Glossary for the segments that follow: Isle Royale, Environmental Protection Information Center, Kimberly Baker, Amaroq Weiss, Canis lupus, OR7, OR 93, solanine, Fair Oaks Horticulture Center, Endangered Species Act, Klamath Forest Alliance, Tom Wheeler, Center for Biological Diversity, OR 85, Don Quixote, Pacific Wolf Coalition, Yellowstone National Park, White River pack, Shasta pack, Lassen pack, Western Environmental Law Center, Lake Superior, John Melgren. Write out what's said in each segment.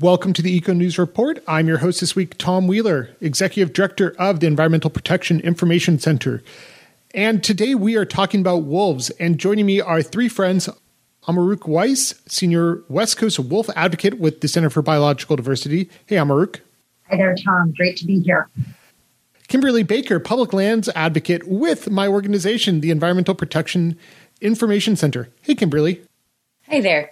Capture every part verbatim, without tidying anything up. Welcome to the Eco News Report. I'm your host this week, Tom Wheeler, Executive Director of the Environmental Protection Information Center. And today we are talking about wolves. And joining me are three friends, Amaroq Weiss, Senior West Coast Wolf Advocate with the Center for Biological Diversity. Hey, Amaroq. Hi there, Tom. Great to be here. Kimberly Baker, Public Lands Advocate with my organization, the Environmental Protection Information Center. Hey, Kimberly. Hey there.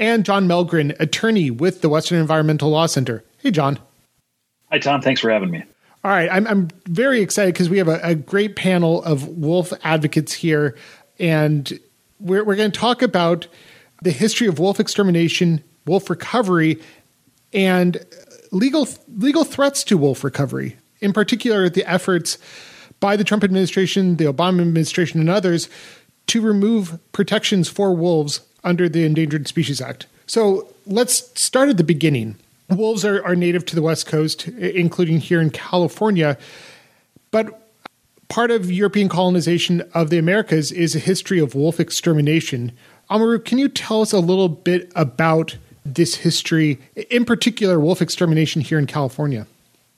And John Melgren, attorney with the Western Environmental Law Center. Hey, John. Hi, Tom. Thanks for having me. All right. I'm, I'm very excited because we have a, a great panel of wolf advocates here. And we're, we're going to talk about the history of wolf extermination, wolf recovery, and legal legal threats to wolf recovery. In particular, the efforts by the Trump administration, the Obama administration, and others to remove protections for wolves under the Endangered Species Act. So let's start at the beginning. Wolves are, are native to the West Coast, including here in California. But part of European colonization of the Americas is a history of wolf extermination. Amaroq, can you tell us a little bit about this history, in particular wolf extermination here in California?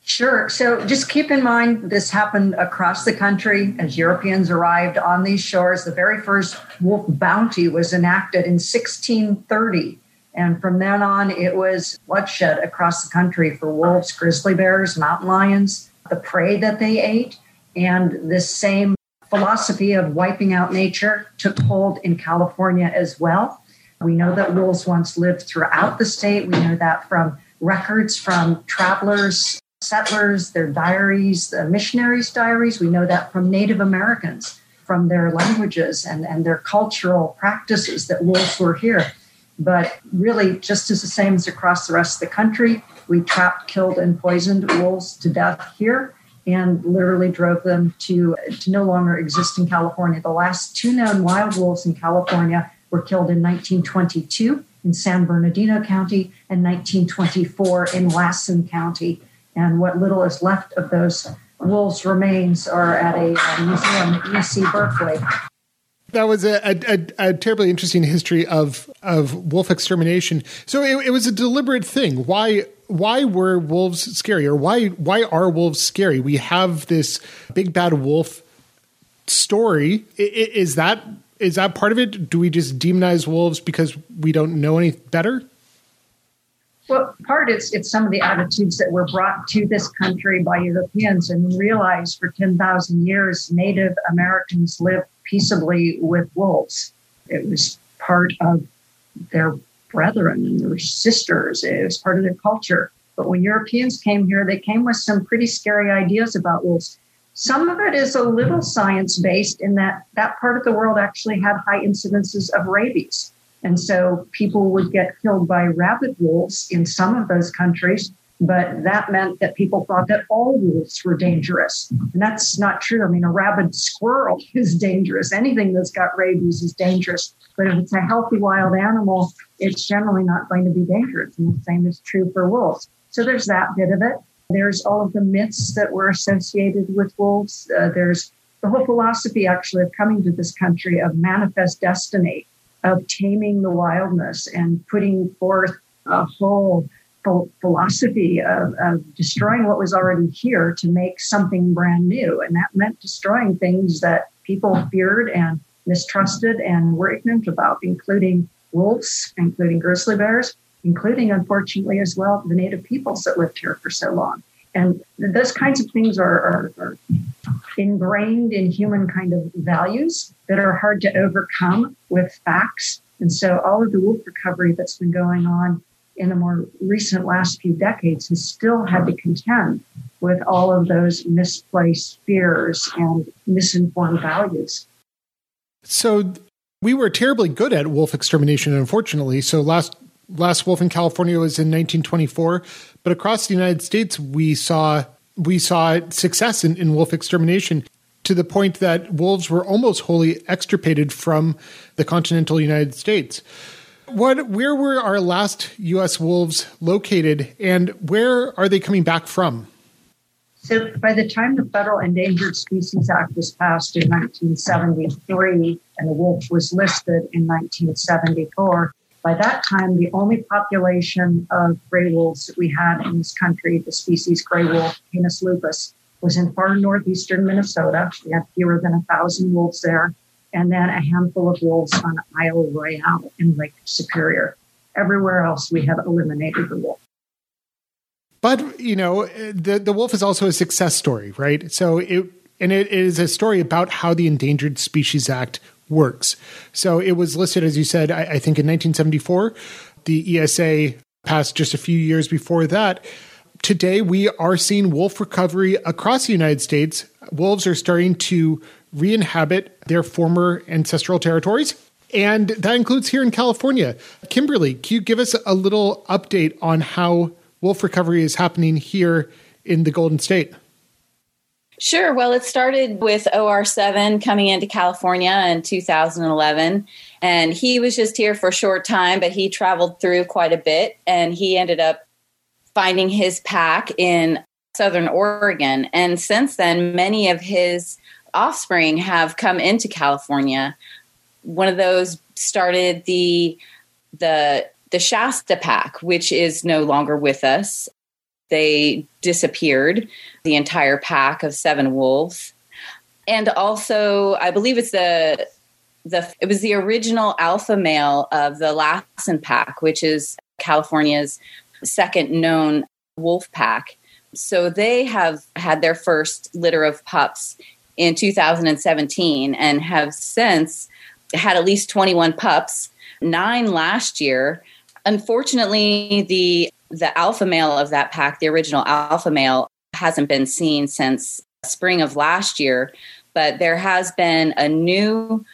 Sure. So just keep in mind, this happened across the country as Europeans arrived on these shores. The very first wolf bounty was enacted in sixteen thirty. And from then on, it was bloodshed across the country for wolves, grizzly bears, mountain lions, the prey that they ate. And this same philosophy of wiping out nature took hold in California as well. We know that wolves once lived throughout the state. We know that from records from travelers, settlers, their diaries, the missionaries' diaries. We know that from Native Americans, from their languages and, and their cultural practices that wolves were here. But really, just as the same as across the rest of the country, we trapped, killed, and poisoned wolves to death here and literally drove them to, to no longer exist in California. The last two known wild wolves in California were killed in nineteen twenty-two in San Bernardino County and nineteen twenty-four in Lassen County. And what little is left of those wolves' remains are at a, a museum at U C Berkeley. That was a, a, a terribly interesting history of, of wolf extermination. So it, it was a deliberate thing. Why why were wolves scary, or why why are wolves scary? We have this big bad wolf story. I, I, is that is that part of it? Do we just demonize wolves because we don't know any better? Well, part is it's some of the attitudes that were brought to this country by Europeans, and realized for ten thousand years, Native Americans lived peaceably with wolves. It was part of their brethren and their sisters. It was part of their culture. But when Europeans came here, they came with some pretty scary ideas about wolves. Some of it is a little science-based in that that part of the world actually had high incidences of rabies. And so people would get killed by rabid wolves in some of those countries, but that meant that people thought that all wolves were dangerous. And that's not true. I mean, a rabid squirrel is dangerous. Anything that's got rabies is dangerous. But if it's a healthy wild animal, it's generally not going to be dangerous. And the same is true for wolves. So there's that bit of it. There's all of the myths that were associated with wolves. Uh, there's the whole philosophy, actually, of coming to this country of manifest destiny, of taming the wildness and putting forth a whole philosophy of, of destroying what was already here to make something brand new. And that meant destroying things that people feared and mistrusted and were ignorant about, including wolves, including grizzly bears, including, unfortunately, as well, the native peoples that lived here for so long. And those kinds of things are, are, are ingrained in human kind of values that are hard to overcome with facts. And so all of the wolf recovery that's been going on in the more recent last few decades has still had to contend with all of those misplaced fears and misinformed values. So we were terribly good at wolf extermination, unfortunately. So last last wolf in California was in nineteen twenty-four, but across the United States, we saw we saw success in, in wolf extermination, to the point that wolves were almost wholly extirpated from the continental United States. What, where were our last U S wolves located, and where are they coming back from? So by the time the Federal Endangered Species Act was passed in nineteen seventy-three and the wolf was listed in nineteen seventy-four, By that time, the only population of gray wolves that we had in this country, the species gray wolf, Canis lupus, was in far northeastern Minnesota. We had fewer than one thousand wolves there, and then a handful of wolves on Isle Royale and Lake Superior. Everywhere else, we have eliminated the wolf. But, you know, the, the wolf is also a success story, right? So it and it is a story about how the Endangered Species Act works. So it was listed, as you said, I, I think in nineteen seventy-four. The E S A passed just a few years before that. Today, we are seeing wolf recovery across the United States. Wolves are starting to re-inhabit their former ancestral territories, and that includes here in California. Kimberly, can you give us a little update on how wolf recovery is happening here in the Golden State? Sure. Well, it started with O R seven coming into California in two thousand eleven, and he was just here for a short time, but he traveled through quite a bit, and he ended up finding his pack in Southern Oregon. And since then, many of his offspring have come into California. One of those started the the the Shasta pack, which is no longer with us. They disappeared, the entire pack of seven wolves. And also, I believe it's the the it was the original alpha male of the Lassen pack, which is California's second known wolf pack. So they have had their first litter of pups in two thousand seventeen and have since had at least twenty-one pups, nine last year. Unfortunately, the the alpha male of that pack, the original alpha male, hasn't been seen since spring of last year, but there has been a new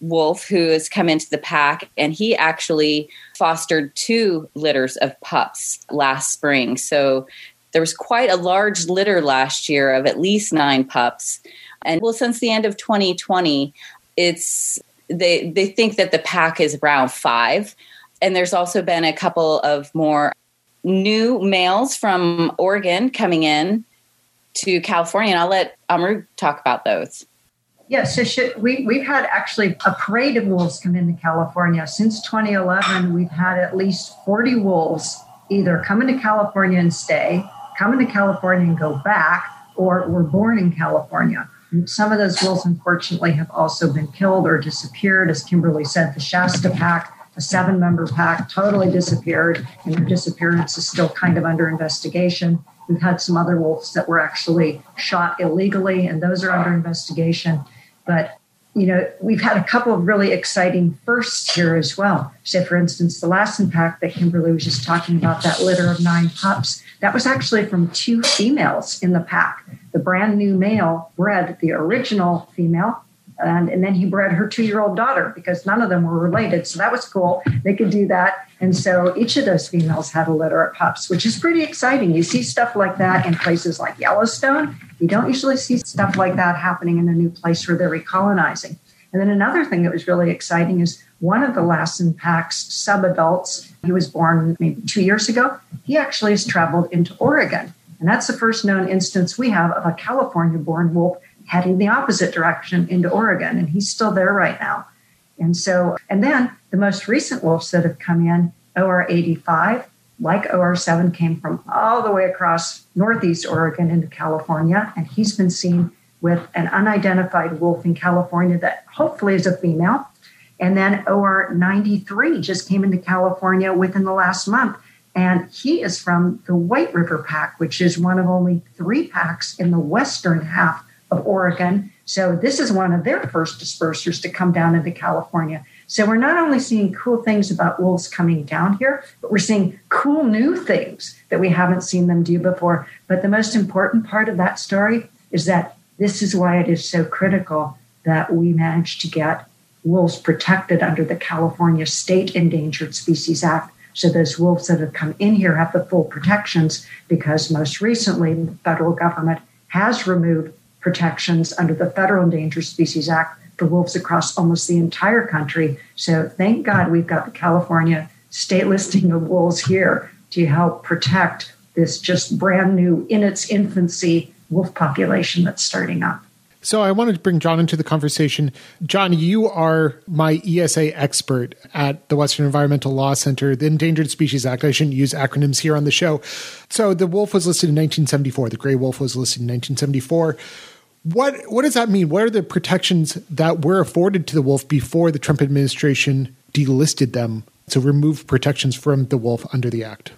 wolf who has come into the pack, and he actually fostered two litters of pups last spring. So there was quite a large litter last year of at least nine pups. And well, since the end of twenty twenty, it's they they think that the pack is around five. And there's also been a couple of more new males from Oregon coming in to California. And I'll let Amaroq talk about those. Yes, yeah, so should, we, we've had actually a parade of wolves come into California. Since twenty eleven, we've had at least forty wolves either come into California and stay, come into California and go back, or were born in California. And some of those wolves, unfortunately, have also been killed or disappeared. As Kimberly said, the Shasta pack, a seven-member pack, totally disappeared, and their disappearance is still kind of under investigation. We've had some other wolves that were actually shot illegally, and those are under investigation. But, you know, we've had a couple of really exciting firsts here as well. So, for instance, the Lassen pack that Kimberly was just talking about, that litter of nine pups, that was actually from two females in the pack. The brand-new male bred the original female, And, and then he bred her two-year-old daughter because none of them were related. So that was cool. They could do that. And so each of those females had a litter of pups, which is pretty exciting. You see stuff like that in places like Yellowstone. You don't usually see stuff like that happening in a new place where they're recolonizing. And then another thing that was really exciting is one of the Lassen pack's sub-adults, he was born maybe two years ago, he actually has traveled into Oregon. And that's the first known instance we have of a California-born wolf heading the opposite direction into Oregon, and he's still there right now. And so, and then the most recent wolves that have come in, O R eighty-five, like O R seven, came from all the way across northeast Oregon into California, and he's been seen with an unidentified wolf in California that hopefully is a female. And then O R ninety-three just came into California within the last month, and he is from the White River pack, which is one of only three packs in the western half of Oregon. So this is one of their first dispersers to come down into California. So we're not only seeing cool things about wolves coming down here, but we're seeing cool new things that we haven't seen them do before. But the most important part of that story is that this is why it is so critical that we managed to get wolves protected under the California State Endangered Species Act. So those wolves that have come in here have the full protections, because most recently the federal government has removed protections under the Federal Endangered Species Act for wolves across almost the entire country. So thank God we've got the California state listing of wolves here to help protect this just brand new, in its infancy, wolf population that's starting up. So I wanted to bring John into the conversation. John, you are my E S A expert at the Western Environmental Law Center, the Endangered Species Act. I shouldn't use acronyms here on the show. So the wolf was listed in nineteen seventy-four. The gray wolf was listed in nineteen seventy-four. What what does that mean? What are the protections that were afforded to the wolf before the Trump administration delisted them? So remove protections from the wolf under the act.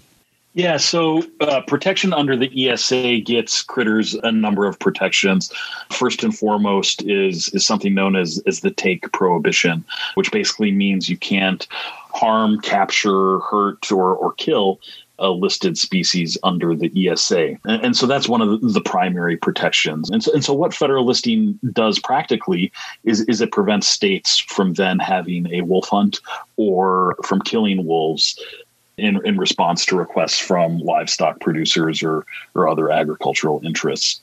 Yeah, so uh, protection under the E S A gets critters a number of protections. First and foremost is is something known as, as the take prohibition, which basically means you can't harm, capture, hurt, or, or kill a listed species under the E S A. And, and so that's one of the primary protections. And so, and so what federal listing does practically is, is it prevents states from then having a wolf hunt or from killing wolves In, in response to requests from livestock producers or, or other agricultural interests.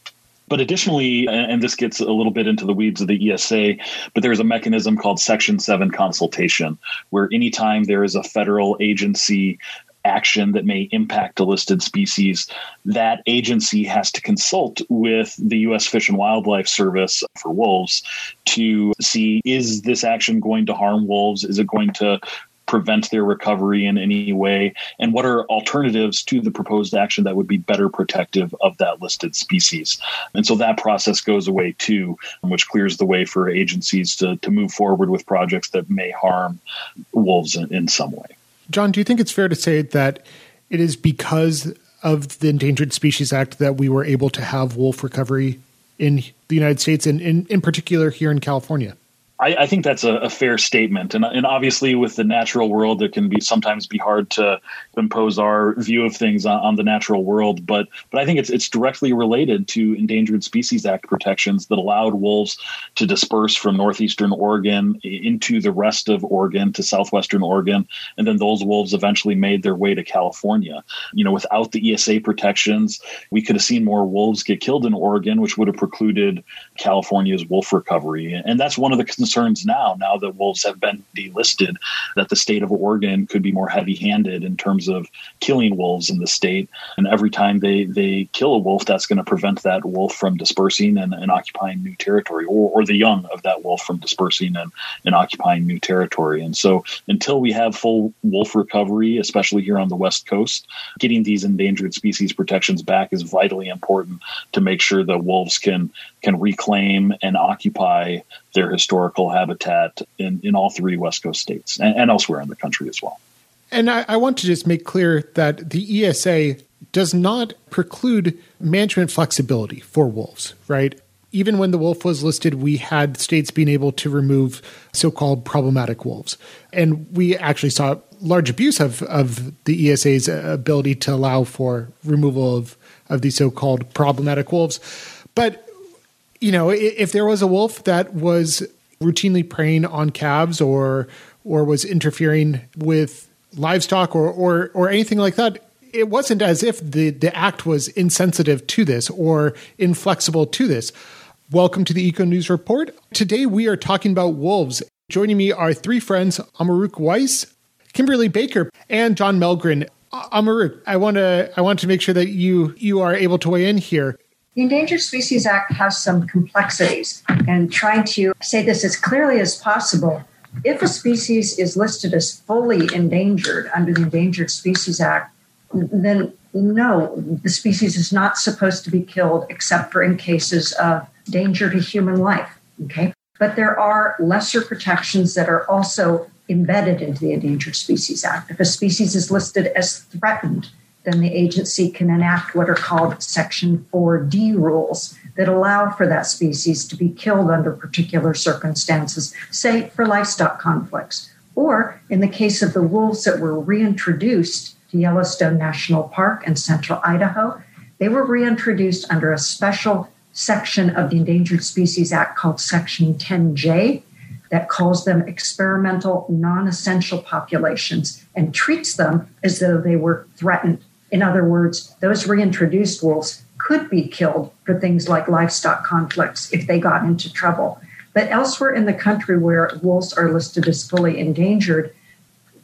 But additionally, and this gets a little bit into the weeds of the E S A, but there's a mechanism called Section seven consultation, where anytime there is a federal agency action that may impact a listed species, that agency has to consult with the U S Fish and Wildlife Service for wolves to see, is this action going to harm wolves? Is it going to prevent their recovery in any way, and what are alternatives to the proposed action that would be better protective of that listed species? And so that process goes away too, which clears the way for agencies to, to move forward with projects that may harm wolves in, in some way. John, do you think it's fair to say that it is because of the Endangered Species Act that we were able to have wolf recovery in the United States, and in, in particular here in California? I, I think that's a, a fair statement. And, and obviously with the natural world, it can be sometimes be hard to impose our view of things on, on the natural world. But but I think it's it's directly related to Endangered Species Act protections that allowed wolves to disperse from northeastern Oregon into the rest of Oregon to southwestern Oregon. And then those wolves eventually made their way to California. You know, without the E S A protections, we could have seen more wolves get killed in Oregon, which would have precluded California's wolf recovery. And that's one of the concerns now, now that wolves have been delisted, that the state of Oregon could be more heavy-handed in terms of killing wolves in the state. And every time they, they kill a wolf, that's going to prevent that wolf from dispersing and, and occupying new territory, or, or the young of that wolf from dispersing and, and occupying new territory. And so until we have full wolf recovery, especially here on the West Coast, getting these endangered species protections back is vitally important to make sure that wolves can, can reclaim and occupy their historical habitat in, in all three West Coast states and, and elsewhere in the country as well. And I, I want to just make clear that the E S A does not preclude management flexibility for wolves, right? Even when the wolf was listed, we had states being able to remove so-called problematic wolves. And we actually saw large abuse of, of the E S A's ability to allow for removal of, of these so-called problematic wolves. But you know, if there was a wolf that was routinely preying on calves or or was interfering with livestock or or, or anything like that, it wasn't as if the, the act was insensitive to this or inflexible to this. Welcome to the Eco News Report. Today we are talking about wolves. Joining me are three friends, Amaroq Weiss, Kimberly Baker, and John Melgren. Amaroq, I want to I want to make sure that you you are able to weigh in here. The Endangered Species Act has some complexities, and trying to say this as clearly as possible, if a species is listed as fully endangered under the Endangered Species Act, then no, the species is not supposed to be killed except for in cases of danger to human life, okay? But there are lesser protections that are also embedded into the Endangered Species Act. If a species is listed as threatened, then the agency can enact what are called Section four D rules that allow for that species to be killed under particular circumstances, say for livestock conflicts. Or in the case of the wolves that were reintroduced to Yellowstone National Park and central Idaho, they were reintroduced under a special section of the Endangered Species Act called Section ten J that calls them experimental non-essential populations and treats them as though they were threatened. In other words, those reintroduced wolves could be killed for things like livestock conflicts if they got into trouble. But elsewhere in the country where wolves are listed as fully endangered,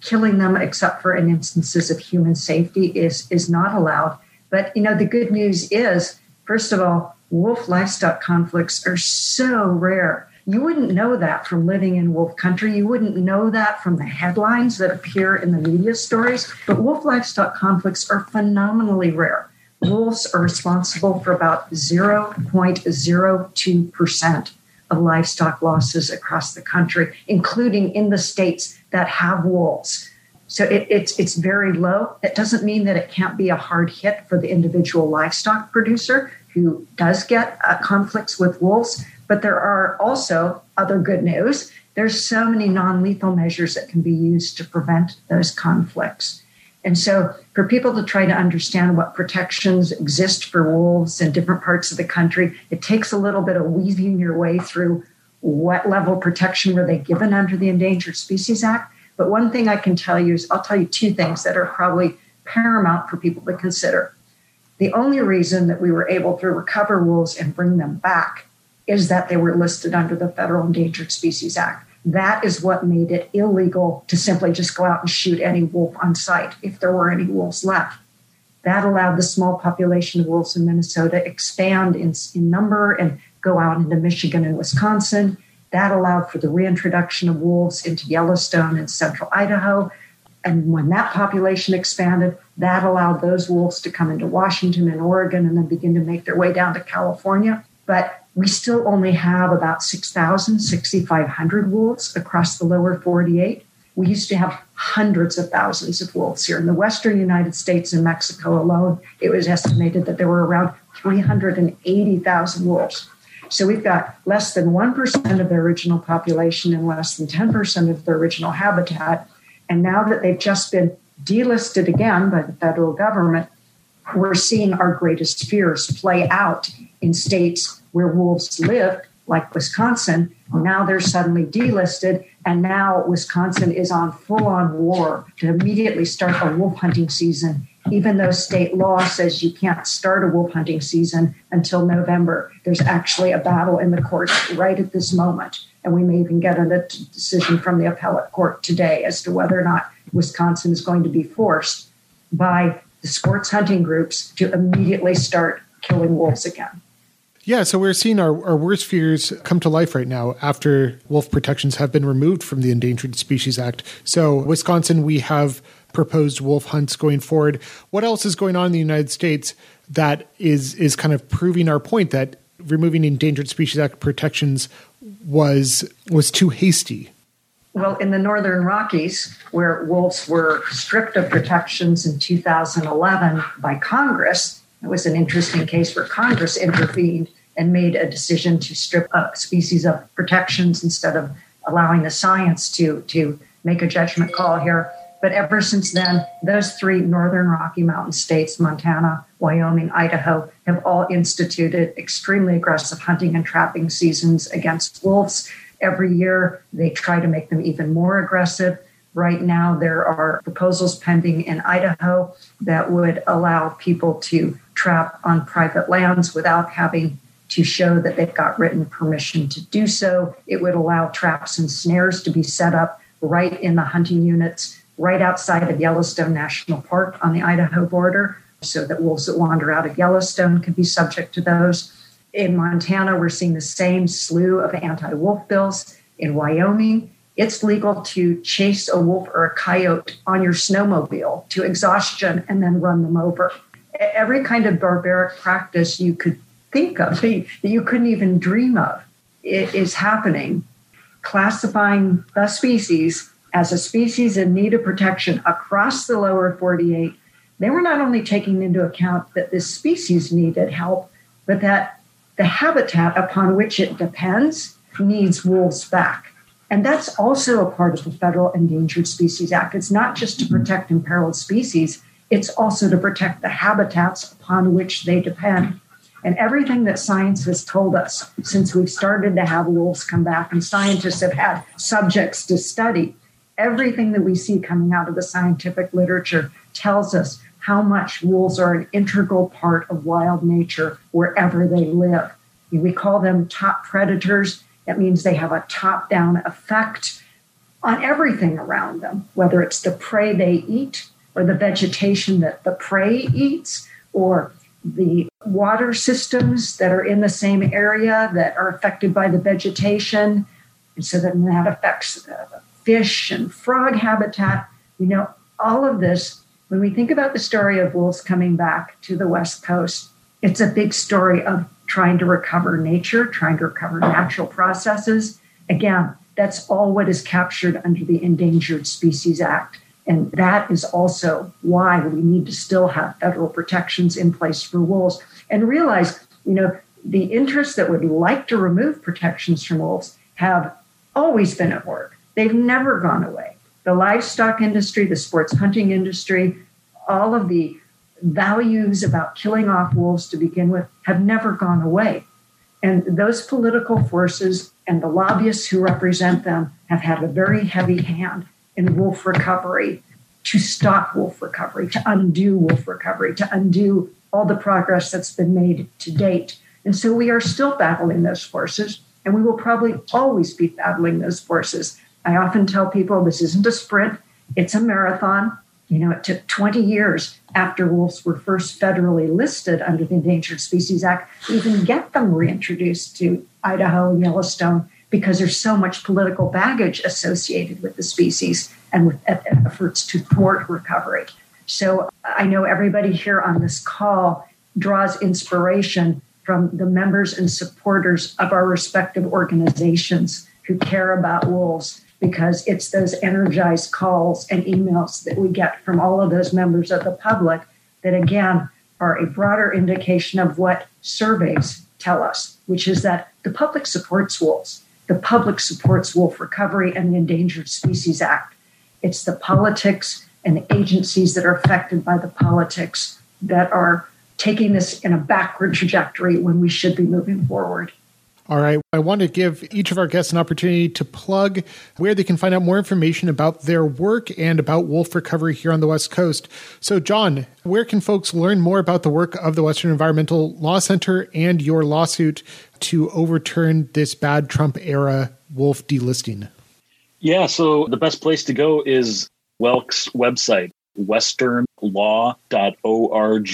killing them except for in instances of human safety is, is not allowed. But, you know, the good news is, first of all, wolf livestock conflicts are so rare. You wouldn't know that from living in wolf country. You wouldn't know that from the headlines that appear in the media stories. But wolf livestock conflicts are phenomenally rare. Wolves are responsible for about zero point zero two percent of livestock losses across the country, including in the states that have wolves. So it, it's it's very low. That doesn't mean that it can't be a hard hit for the individual livestock producer who does get uh, conflicts with wolves. But there are also other good news. There's so many non-lethal measures that can be used to prevent those conflicts. And so for people to try to understand what protections exist for wolves in different parts of the country, it takes a little bit of weaving your way through what level of protection were they given under the Endangered Species Act. But one thing I can tell you is I'll tell you two things that are probably paramount for people to consider. The only reason that we were able to recover wolves and bring them back is that they were listed under the Federal Endangered Species Act. That is what made it illegal to simply just go out and shoot any wolf on site if there were any wolves left. That allowed the small population of wolves in Minnesota expand in, in number and go out into Michigan and Wisconsin. That allowed for the reintroduction of wolves into Yellowstone and central Idaho. And when that population expanded, that allowed those wolves to come into Washington and Oregon and then begin to make their way down to California. But we still only have about six thousand, six thousand five hundred wolves across the lower forty-eight. We used to have hundreds of thousands of wolves here. In the western United States and Mexico alone, it was estimated that there were around three hundred eighty thousand wolves. So we've got less than one percent of the original population and less than ten percent of the original habitat. And now that they've just been delisted again by the federal government, we're seeing our greatest fears play out in states where wolves live, like Wisconsin. Now they're suddenly delisted, and now Wisconsin is on full-on war to immediately start a wolf hunting season, even though state law says you can't start a wolf hunting season until November. There's actually a battle in the courts right at this moment, and we may even get a decision from the appellate court today as to whether or not Wisconsin is going to be forced by the sports hunting groups to immediately start killing wolves again. Yeah, so we're seeing our, our worst fears come to life right now after wolf protections have been removed from the Endangered Species Act. So Wisconsin, we have proposed wolf hunts going forward. What else is going on in the United States that is is kind of proving our point that removing Endangered Species Act protections was was too hasty? Well, in the Northern Rockies, where wolves were stripped of protections in two thousand eleven by Congress, it was an interesting case where Congress intervened and made a decision to strip up species of protections instead of allowing the science to, to make a judgment call here. But ever since then, those three Northern Rocky Mountain states, Montana, Wyoming, Idaho, have all instituted extremely aggressive hunting and trapping seasons against wolves. Every year, they try to make them even more aggressive. Right now, there are proposals pending in Idaho that would allow people to trap on private lands without having to show that they've got written permission to do so. It would allow traps and snares to be set up right in the hunting units, right outside of Yellowstone National Park on the Idaho border, so that wolves that wander out of Yellowstone could be subject to those. In Montana, we're seeing the same slew of anti-wolf bills. In Wyoming, it's legal to chase a wolf or a coyote on your snowmobile to exhaustion and then run them over. Every kind of barbaric practice you could think of, that you couldn't even dream of, is happening. Classifying the species as a species in need of protection across the lower forty-eight, they were not only taking into account that this species needed help, but that the habitat upon which it depends needs wolves back. And that's also a part of the Federal Endangered Species Act. It's not just to protect imperiled species, it's also to protect the habitats upon which they depend. And everything that science has told us since we've started to have wolves come back and scientists have had subjects to study, everything that we see coming out of the scientific literature tells us how much wolves are an integral part of wild nature wherever they live. We call them top predators. That means they have a top-down effect on everything around them, whether it's the prey they eat or the vegetation that the prey eats or the water systems that are in the same area that are affected by the vegetation. And so then that affects fish and frog habitat. You know, all of this, when we think about the story of wolves coming back to the West Coast, it's a big story of trying to recover nature, trying to recover natural processes. Again, that's all what is captured under the Endangered Species Act. And that is also why we need to still have federal protections in place for wolves and realize, you know, the interests that would like to remove protections from wolves have always been at work. They've never gone away. The livestock industry, the sports hunting industry, all of the values about killing off wolves to begin with have never gone away. And those political forces and the lobbyists who represent them have had a very heavy hand in wolf recovery, to stop wolf recovery, to undo wolf recovery, to undo all the progress that's been made to date. And so we are still battling those forces, and we will probably always be battling those forces. I often tell people this isn't a sprint, it's a marathon. You know, it took twenty years after wolves were first federally listed under the Endangered Species Act to even get them reintroduced to Idaho and Yellowstone, because there's so much political baggage associated with the species and with efforts to thwart recovery. So I know everybody here on this call draws inspiration from the members and supporters of our respective organizations who care about wolves, because it's those energized calls and emails that we get from all of those members of the public that, again, are a broader indication of what surveys tell us, which is that the public supports wolves. The public supports wolf recovery and the Endangered Species Act. It's the politics and the agencies that are affected by the politics that are taking this in a backward trajectory when we should be moving forward. All right. I want to give each of our guests an opportunity to plug where they can find out more information about their work and about wolf recovery here on the West Coast. So, John, where can folks learn more about the work of the Western Environmental Law Center and your lawsuit to overturn this bad Trump-era wolf delisting? Yeah, so the best place to go is WELC's website, western law dot org.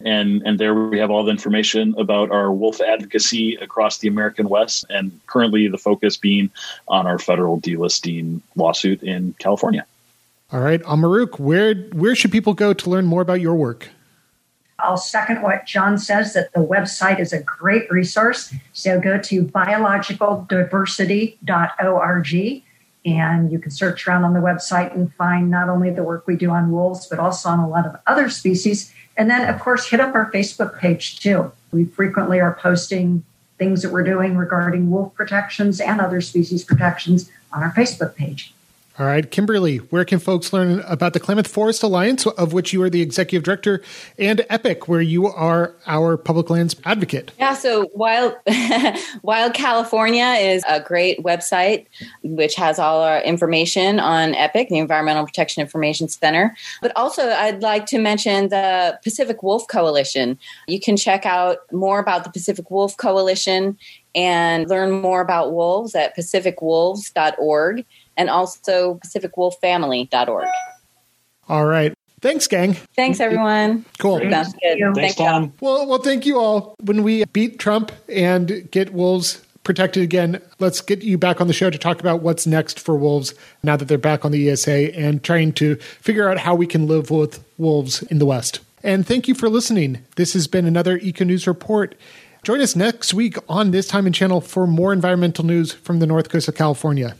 And, and there we have all the information about our wolf advocacy across the American West, and currently the focus being on our federal delisting lawsuit in California. All right, Amaroq, where, where should people go to learn more about your work? I'll second what John says, that the website is a great resource. So go to biological diversity dot org, and you can search around on the website and find not only the work we do on wolves, but also on a lot of other species. And then, of course, hit up our Facebook page, too. We frequently are posting things that we're doing regarding wolf protections and other species protections on our Facebook page. All right, Kimberly, where can folks learn about the Klamath Forest Alliance, of which you are the executive director, and EPIC, where you are our public lands advocate? Yeah, so Wild, Wild California is a great website, which has all our information on EPIC, the Environmental Protection Information Center. But also, I'd like to mention the Pacific Wolf Coalition. You can check out more about the Pacific Wolf Coalition and learn more about wolves at pacific wolves dot org. And also Pacific Wolf Family dot org. All right. Thanks, gang. Thanks, everyone. Cool. Sounds good. Thanks, Thanks Tom. Well, well, thank you all. When we beat Trump and get wolves protected again, let's get you back on the show to talk about what's next for wolves now that they're back on the E S A and trying to figure out how we can live with wolves in the West. And thank you for listening. This has been another Eco News Report. Join us next week on this time and channel for more environmental news from the North Coast of California.